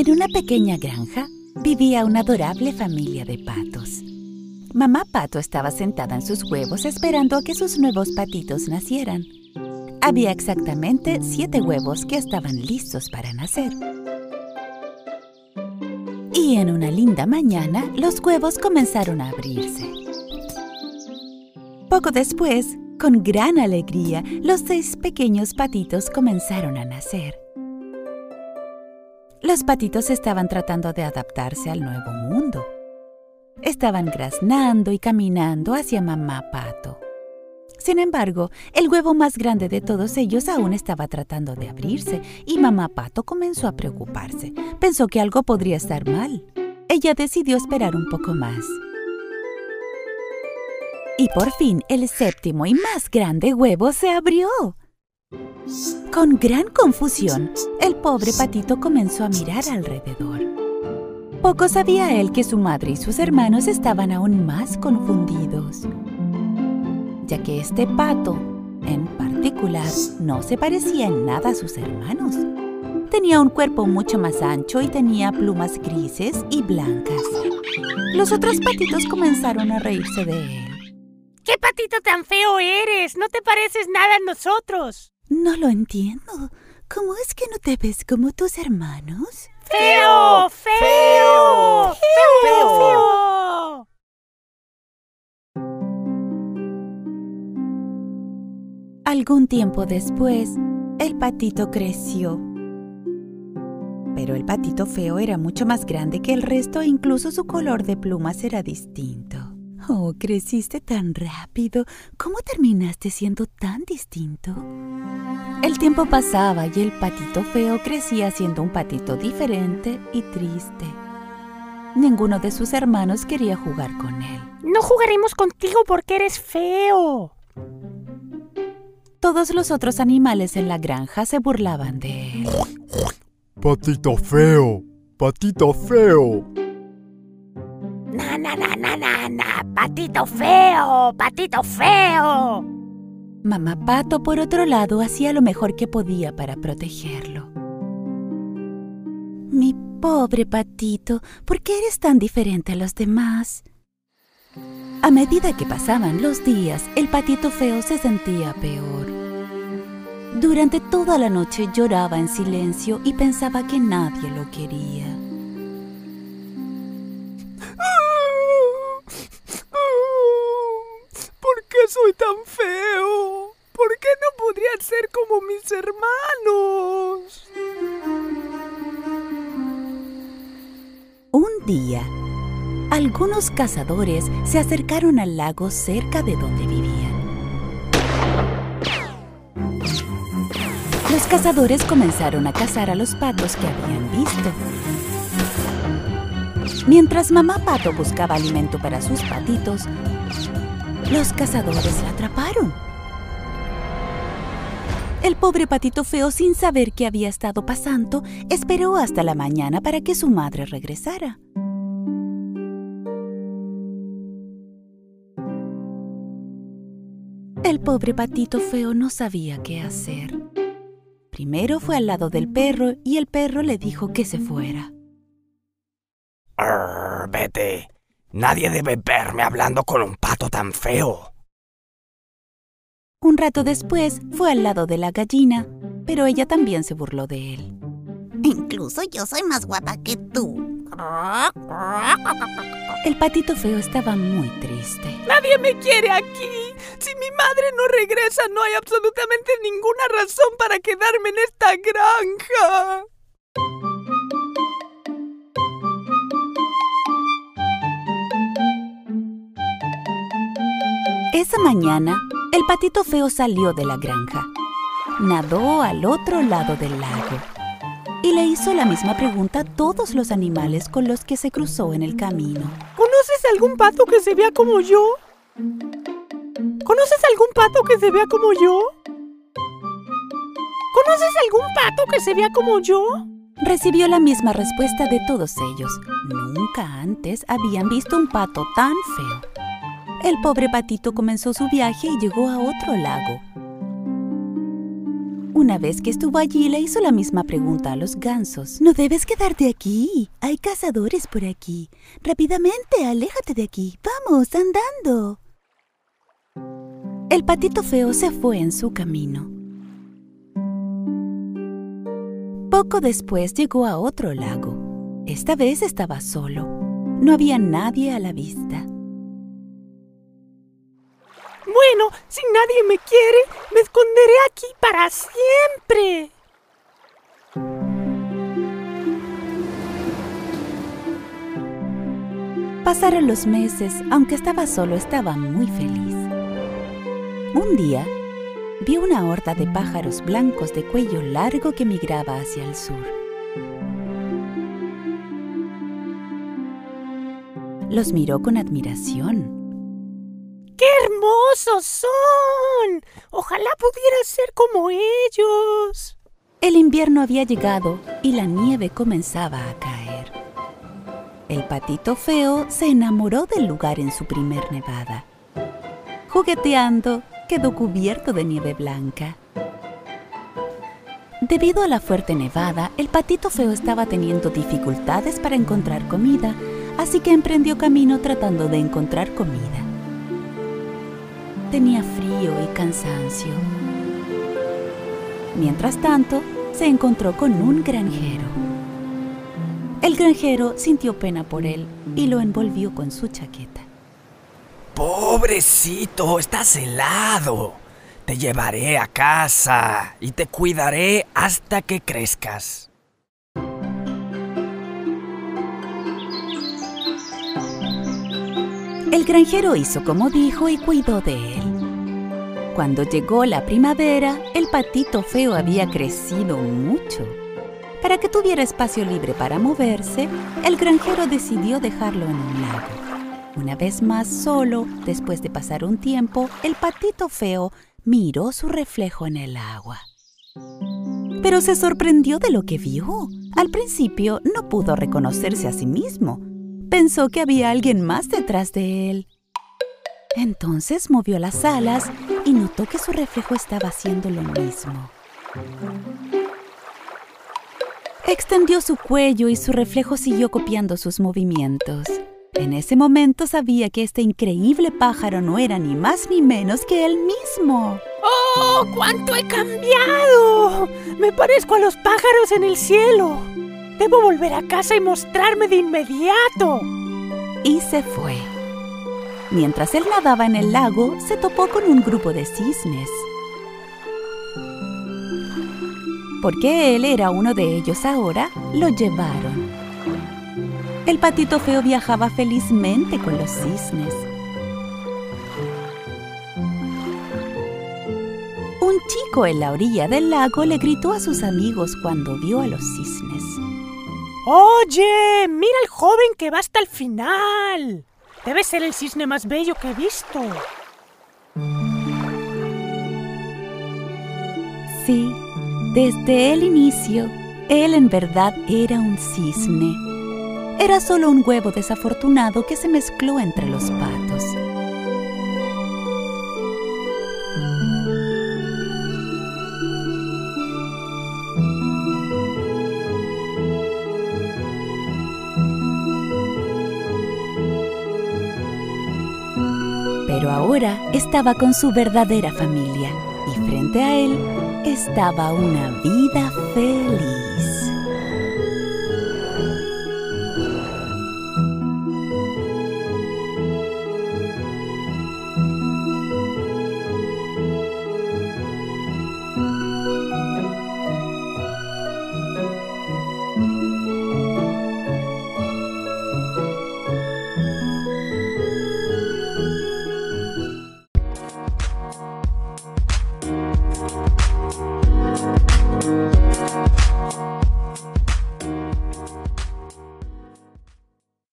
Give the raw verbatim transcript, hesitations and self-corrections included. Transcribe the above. En una pequeña granja vivía una adorable familia de patos. Mamá Pato estaba sentada en sus huevos esperando a que sus nuevos patitos nacieran. Había exactamente siete huevos que estaban listos para nacer. Y en una linda mañana, los huevos comenzaron a abrirse. Poco después, con gran alegría, los seis pequeños patitos comenzaron a nacer. Los patitos estaban tratando de adaptarse al nuevo mundo. Estaban graznando y caminando hacia Mamá Pato. Sin embargo, el huevo más grande de todos ellos aún estaba tratando de abrirse y Mamá Pato comenzó a preocuparse. Pensó que algo podría estar mal. Ella decidió esperar un poco más. Y por fin, el séptimo y más grande huevo se abrió. Con gran confusión, el pobre patito comenzó a mirar alrededor. Poco sabía él que su madre y sus hermanos estaban aún más confundidos, ya que este pato, en particular, no se parecía en nada a sus hermanos. Tenía un cuerpo mucho más ancho y tenía plumas grises y blancas. Los otros patitos comenzaron a reírse de él. ¡Qué patito tan feo eres! ¡No te pareces nada a nosotros! No lo entiendo. ¿Cómo es que no te ves como tus hermanos? ¡Feo! ¡Feo! ¡Feo! ¡Feo! ¡Feo! ¡Feo! Algún tiempo después, el patito creció. Pero el patito feo era mucho más grande que el resto e incluso su color de plumas era distinto. Oh, creciste tan rápido. ¿Cómo terminaste siendo tan distinto? El tiempo pasaba y el patito feo crecía siendo un patito diferente y triste. Ninguno de sus hermanos quería jugar con él. No jugaremos contigo porque eres feo. Todos los otros animales en la granja se burlaban de él. Patito feo, patito feo. Na, na, na, na, na, na, patito feo, patito feo. Mamá Pato, por otro lado, hacía lo mejor que podía para protegerlo. Mi pobre patito, ¿por qué eres tan diferente a los demás? A medida que pasaban los días, el patito feo se sentía peor. Durante toda la noche lloraba en silencio y pensaba que nadie lo quería. ¡Soy tan feo! ¿Por qué no podrían ser como mis hermanos? Un día, algunos cazadores se acercaron al lago cerca de donde vivían. Los cazadores comenzaron a cazar a los patos que habían visto. Mientras Mamá Pato buscaba alimento para sus patitos, los cazadores la atraparon. El pobre patito feo, sin saber qué había estado pasando, esperó hasta la mañana para que su madre regresara. El pobre patito feo no sabía qué hacer. Primero fue al lado del perro y el perro le dijo que se fuera. Arr, vete. Nadie debe verme hablando con un pato tan feo. Un rato después fue al lado de la gallina, pero ella también se burló de él. Incluso yo soy más guapa que tú. El patito feo estaba muy triste. Nadie me quiere aquí. Si mi madre no regresa, no hay absolutamente ninguna razón para quedarme en esta granja. Esa mañana, el patito feo salió de la granja, nadó al otro lado del lago y le hizo la misma pregunta a todos los animales con los que se cruzó en el camino. ¿Conoces algún pato que se vea como yo? ¿Conoces algún pato que se vea como yo? ¿Conoces algún pato que se vea como yo? Recibió la misma respuesta de todos ellos. Nunca antes habían visto un pato tan feo. El pobre patito comenzó su viaje y llegó a otro lago. Una vez que estuvo allí, le hizo la misma pregunta a los gansos. No debes quedarte aquí. Hay cazadores por aquí. Rápidamente, aléjate de aquí. Vamos, andando. El patito feo se fue en su camino. Poco después llegó a otro lago. Esta vez estaba solo. No había nadie a la vista. Bueno, si nadie me quiere, me esconderé aquí para siempre. Pasaron los meses, aunque estaba solo, estaba muy feliz. Un día, vio una horda de pájaros blancos de cuello largo que migraba hacia el sur. Los miró con admiración. ¡Qué hermosos son! ¡Ojalá pudiera ser como ellos! El invierno había llegado y la nieve comenzaba a caer. El patito feo se enamoró del lugar en su primer nevada. Jugueteando, quedó cubierto de nieve blanca. Debido a la fuerte nevada, el patito feo estaba teniendo dificultades para encontrar comida, así que emprendió camino tratando de encontrar comida. Tenía frío y cansancio. Mientras tanto, se encontró con un granjero. El granjero sintió pena por él y lo envolvió con su chaqueta. ¡Pobrecito, estás helado! Te llevaré a casa y te cuidaré hasta que crezcas. El granjero hizo como dijo y cuidó de él. Cuando llegó la primavera, el patito feo había crecido mucho. Para que tuviera espacio libre para moverse, el granjero decidió dejarlo en un lago. Una vez más solo, después de pasar un tiempo, el patito feo miró su reflejo en el agua. Pero se sorprendió de lo que vio. Al principio no pudo reconocerse a sí mismo. Pensó que había alguien más detrás de él. Entonces movió las alas y notó que su reflejo estaba haciendo lo mismo. Extendió su cuello y su reflejo siguió copiando sus movimientos. En ese momento sabía que este increíble pájaro no era ni más ni menos que él mismo. ¡Oh, cuánto he cambiado! Me parezco a los pájaros en el cielo. Debo volver a casa y mostrarme de inmediato. Y se fue. Mientras él nadaba en el lago, se topó con un grupo de cisnes. Porque él era uno de ellos ahora, lo llevaron. El patito feo viajaba felizmente con los cisnes. Un chico en la orilla del lago le gritó a sus amigos cuando vio a los cisnes. ¡Oye! ¡Mira al joven que va hasta el final! Debe ser el cisne más bello que he visto. Sí, desde el inicio, él en verdad era un cisne. Era solo un huevo desafortunado que se mezcló entre los patos. Pero ahora estaba con su verdadera familia y frente a él estaba una vida feliz.